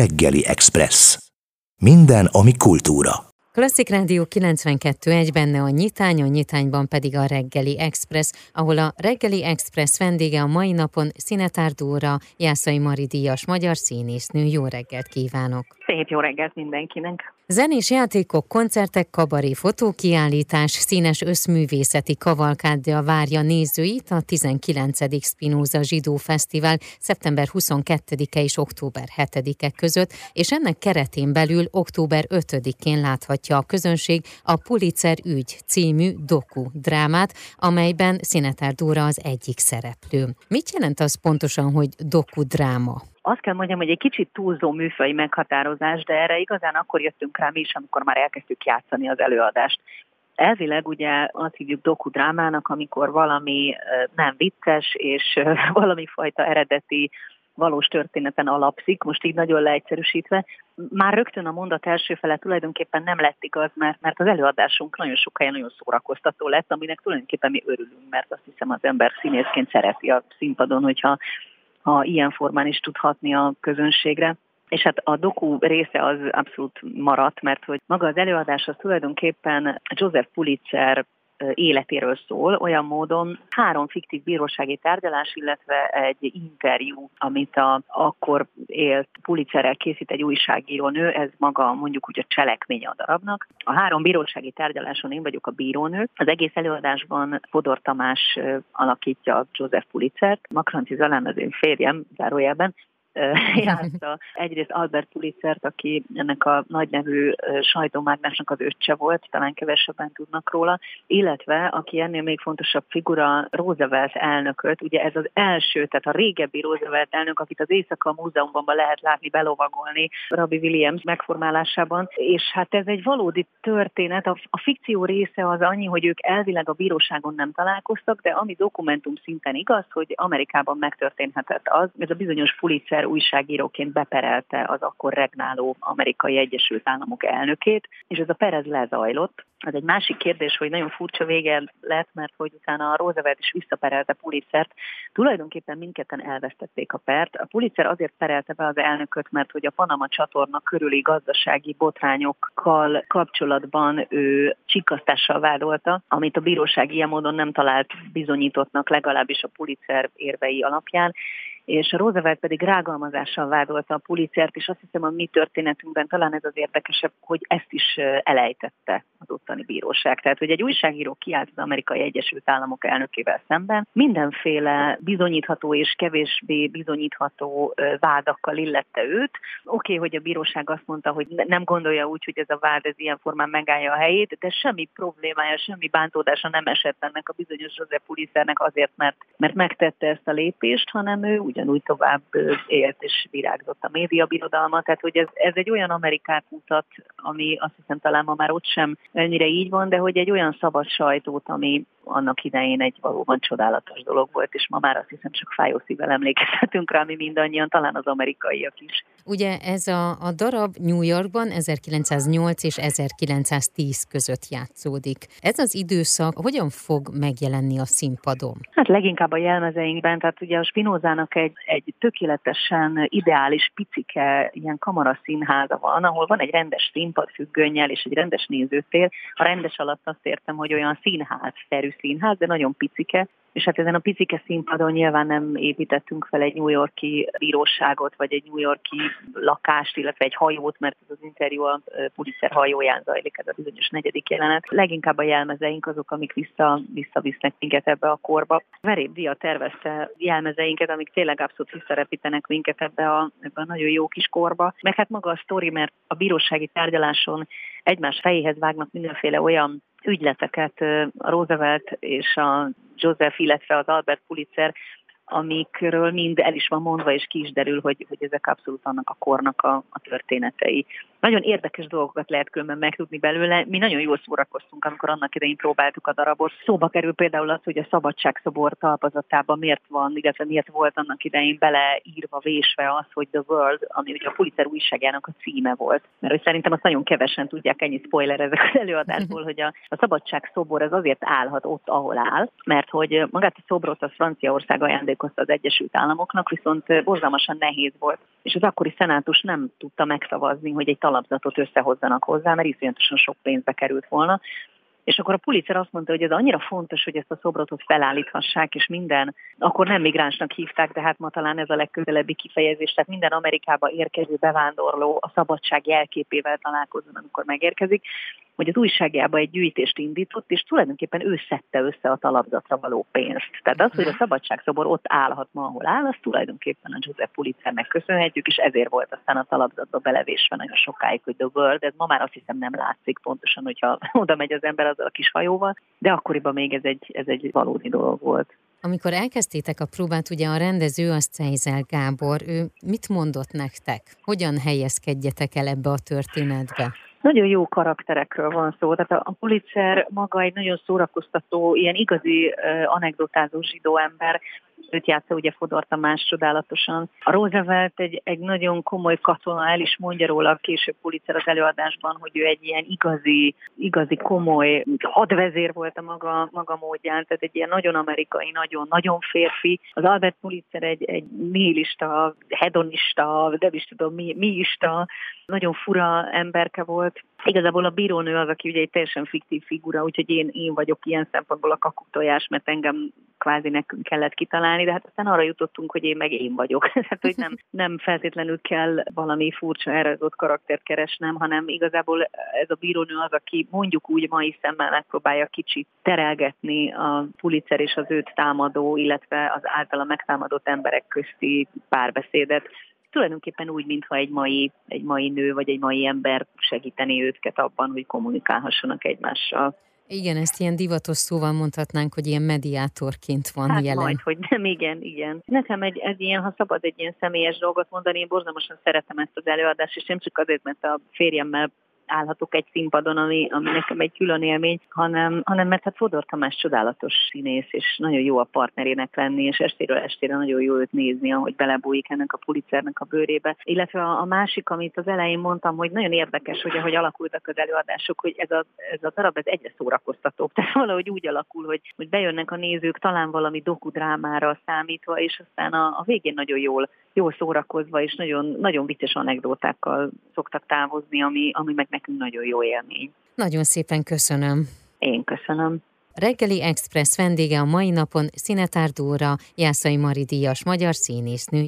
Reggeli Express. Minden, ami kultúra. Klasszik Rádió 92.1, benne a Nyitány, a Nyitányban pedig a Reggeli Express, ahol a Reggeli Express vendége a mai napon Szinetár Dóra, Jászai Mari díjas magyar színésznő. Jó reggelt kívánok! Szép jó reggelt mindenkinek! Zenés játékok, koncertek, kabaré, fotókiállítás, színes összművészeti kavalkáddal várja nézőit a 19. Spinoza Zsidó Fesztivál szeptember 22-e és október 7-e között, és ennek keretén belül október 5-én láthatja a közönség a Pulitzer Ügy című doku-drámát, amelyben Szinetár Dóra az egyik szereplő. Mit jelent az pontosan, hogy doku-dráma? Azt kell mondjam, hogy egy kicsit túlzó műfai meghatározás, de erre igazán akkor jöttünk rá mi is, amikor már elkezdtük játszani az előadást. Elvileg ugye azt hívjuk dokudrámának, amikor valami nem vicces, és valami fajta eredeti, valós történeten alapszik, most így nagyon leegyszerűsítve. Már rögtön a mondat első fele tulajdonképpen nem lett igaz, mert az előadásunk nagyon sok helyen nagyon szórakoztató lett, aminek tulajdonképpen mi örülünk, mert azt hiszem az ember színészként szereti a színpadon, hogyha ilyen formán is tudhatni a közönségre. És hát a doku része az abszolút maradt, mert hogy maga az előadás az tulajdonképpen Joseph Pulitzer életéről szól, olyan módon 3 fiktív bírósági tárgyalás, illetve egy interjú, amit akkor élt Pulitzerrel készít egy újságíró nő, ez maga mondjuk úgy a cselekménye a darabnak. A 3 bírósági tárgyaláson én vagyok a bírónő. Az egész előadásban Fodor Tamás alakítja Joseph Pulitzert, Makranci Zalán az én férjem, zárójelben, játsza egyrészt Albert Pulitzert, aki ennek a nagynevű sajtómágnásnak az öccse volt, talán kevesebben tudnak róla, illetve, aki ennél még fontosabb figura, Roosevelt elnököt, ugye ez az első, tehát a régebbi Roosevelt elnök, akit az Éjszaka Múzeumban lehet látni, belovagolni Rabbi Williams megformálásában, és hát ez egy valódi történet, a fikció része az annyi, hogy ők elvileg a bíróságon nem találkoztak, de ami dokumentum szinten igaz, hogy Amerikában megtörténhetett az, ez a bizonyos Pulitzer újságíróként beperelte az akkor regnáló Amerikai Egyesült Államok elnökét, és ez a per ez lezajlott. Ez egy másik kérdés, hogy nagyon furcsa vége lett, mert hogy utána a Roosevelt is visszaperelte Pulitzert. Tulajdonképpen mindketten elvesztették a pert. A Pulitzer azért perelte be az elnököt, mert hogy a Panama csatorna körüli gazdasági botrányokkal kapcsolatban ő csikkasztással vádolta, amit a bíróság ilyen módon nem talált bizonyítottnak, legalábbis a Pulitzer érvei alapján, és a Roosevelt pedig rágalmazással vádolta a Pulitzert, és azt hiszem a mi történetünkben talán ez az érdekesebb, hogy ezt is elejtette az ottani bíróság. Tehát, hogy egy újságíró kiállt az Amerikai Egyesült Államok elnökével szemben, mindenféle bizonyítható és kevésbé bizonyítható vádakkal illette őt. Oké, hogy a bíróság azt mondta, hogy nem gondolja úgy, hogy ez a vád ez ilyen formán megállja a helyét, de semmi problémája, semmi bántódása nem esett ennek a bizonyos Joseph Pulitzernek azért, mert megtette ezt a lépést, hanem ő ugyanúgy tovább élt és virágzott a médiabirodalma, tehát hogy ez egy olyan Amerikát mutat, ami azt hiszem talán ma már ott sem ennyire így van, de hogy egy olyan szabad sajtót, ami annak idején egy valóban csodálatos dolog volt, és ma már azt hiszem csak fájó szívvel emlékezhetünk rá, mi mindannyian, talán az amerikaiak is. Ugye ez a darab New Yorkban 1908 és 1910 között játszódik. Ez az időszak hogyan fog megjelenni a színpadon? Hát leginkább a jelmezeinkben, tehát ugye a Spinozának egy tökéletesen ideális picike ilyen kamaraszínháza van, ahol van egy rendes színpad függönnyel és egy rendes nézőtér. A rendes alatt azt értem, hogy olyan színházszerű színház, de nagyon picike, és hát ezen a picike színpadon nyilván nem építettünk fel egy New York-i bíróságot, vagy egy New York-i lakást, illetve egy hajót, mert ez az interjú a Pulitzer hajóján zajlik, ez a bizonyos 4. jelenet. Leginkább a jelmezeink azok, amik visszavisznek minket ebbe a korba. Veréb Dia tervezte jelmezeinket, amik tényleg abszolút visszarepítenek minket ebbe a nagyon jó kis korba. Meg hát maga a sztori, mert a bírósági tárgyaláson egymás fejéhez vágnak mindenféle olyan ügyleteket a Roosevelt és a Joseph, illetve az Albert Pulitzer, amikről mind el is van mondva, és ki is derül, hogy ezek abszolút annak a kornak a történetei. Nagyon érdekes dolgokat lehet különben megtudni belőle. Mi nagyon jól szórakoztunk, amikor annak idején próbáltuk a darabot. Szóba kerül például az, hogy a szabadságszobor talpazatában miért van, illetve miért volt annak idején beleírva, vésve az, hogy The World, ami ugye a Pulitzer újságának a címe volt. Mert hogy szerintem azt nagyon kevesen tudják, ennyi spoiler ezek az előadásból, hogy a szabadságszobor az azért állhat ott, ahol áll, mert hogy magát a szobrot az Franciaország ajándékozta az Egyesült Államoknak, viszont borzalmasan nehéz volt, és az akkori szenátus nem tudta megszavazni, hogy egy alapzatot összehozzanak hozzá, mert iszonyatosan sok pénzbe került volna. És akkor a Pulitzer azt mondta, hogy ez annyira fontos, hogy ezt a szobrotot felállíthassák, és minden, akkor nem migránsnak hívták, de hát ma talán ez a legközelebbi kifejezés, tehát minden Amerikába érkező bevándorló a szabadság jelképével találkozzon, amikor megérkezik, hogy az újságjába egy gyűjtést indított, és tulajdonképpen ő szedte össze a talapzatra való pénzt. Tehát az, hogy a szabadságszobor ott állhat ma, ahol áll, azt tulajdonképpen a Joseph Pulitzernek köszönhetjük, és ezért volt aztán a talapzatba belevésve nagyon sokáig, hogy The World, ez ma már azt hiszem nem látszik pontosan, hogyha oda megy az ember azzal a kis hajóval, de akkoriban még ez egy valódi dolog volt. Amikor elkezdtétek a próbát, ugye a rendező az Czajzer Gábor, ő mit mondott nektek? Hogyan helyezkedjetek el ebbe a történetbe? Nagyon jó karakterekről van szó, tehát a Pulitzer maga egy nagyon szórakoztató, ilyen igazi anekdotázó zsidó ember, őt játsza ugye Fodor Tamás csodálatosan. A Roosevelt egy nagyon komoly katona, el is mondja róla később Pulitzer az előadásban, hogy ő egy ilyen igazi komoly hadvezér volt a maga módján, tehát egy ilyen nagyon amerikai, nagyon férfi. Az Albert Pulitzer egy nihilista, hedonista, nem is tudom miista, nagyon fura emberke volt. Igazából a bírónő az, aki ugye egy teljesen fiktív figura, úgyhogy én vagyok ilyen szempontból a kakuktojás, mert engem kvázi nekünk kellett kitalálni, de hát aztán arra jutottunk, hogy én meg én vagyok. Tehát, hogy nem feltétlenül kell valami furcsa elrajzolt karaktert keresnem, hanem igazából ez a bírónő az, aki mondjuk úgy mai szemmel megpróbálja kicsit terelgetni a Pulitzer és az őt támadó, illetve az általa megtámadott emberek közti párbeszédet. Tulajdonképpen úgy, mintha egy mai nő vagy egy mai ember segíteni őket abban, hogy kommunikálhassanak egymással. Igen, ezt ilyen divatos szóval mondhatnánk, hogy ilyen mediátorként van hát jelen. Majd, hogy nem, igen. Nekem ez ilyen, ha szabad egy ilyen személyes dolgot mondani, én borzalmasan szeretem ezt az előadást, és nem csak azért, mert a férjemmel állhatok egy színpadon, ami nekem egy külön élmény, hanem mert hát Fodor Tamás csodálatos színész, és nagyon jó a partnerének lenni, és estéről estére nagyon jó őt nézni, ahogy belebújik ennek a Pulitzernek a bőrébe. Illetve a másik, amit az elején mondtam, hogy nagyon érdekes, hogy ahogy alakultak az előadások, hogy ez a darab ez egyre szórakoztatóbb. Tehát valahogy úgy alakul, hogy bejönnek a nézők talán valami doku-drámára számítva, és aztán a végén nagyon jól szórakozva, és nagyon, nagyon vicces anekdótákkal szoktak távozni, ami meg nekünk nagyon jó élmény. Nagyon szépen köszönöm. Én köszönöm. Reggeli Express vendége a mai napon Szinetár Dóra, Jászai Mari díjas magyar színésznő.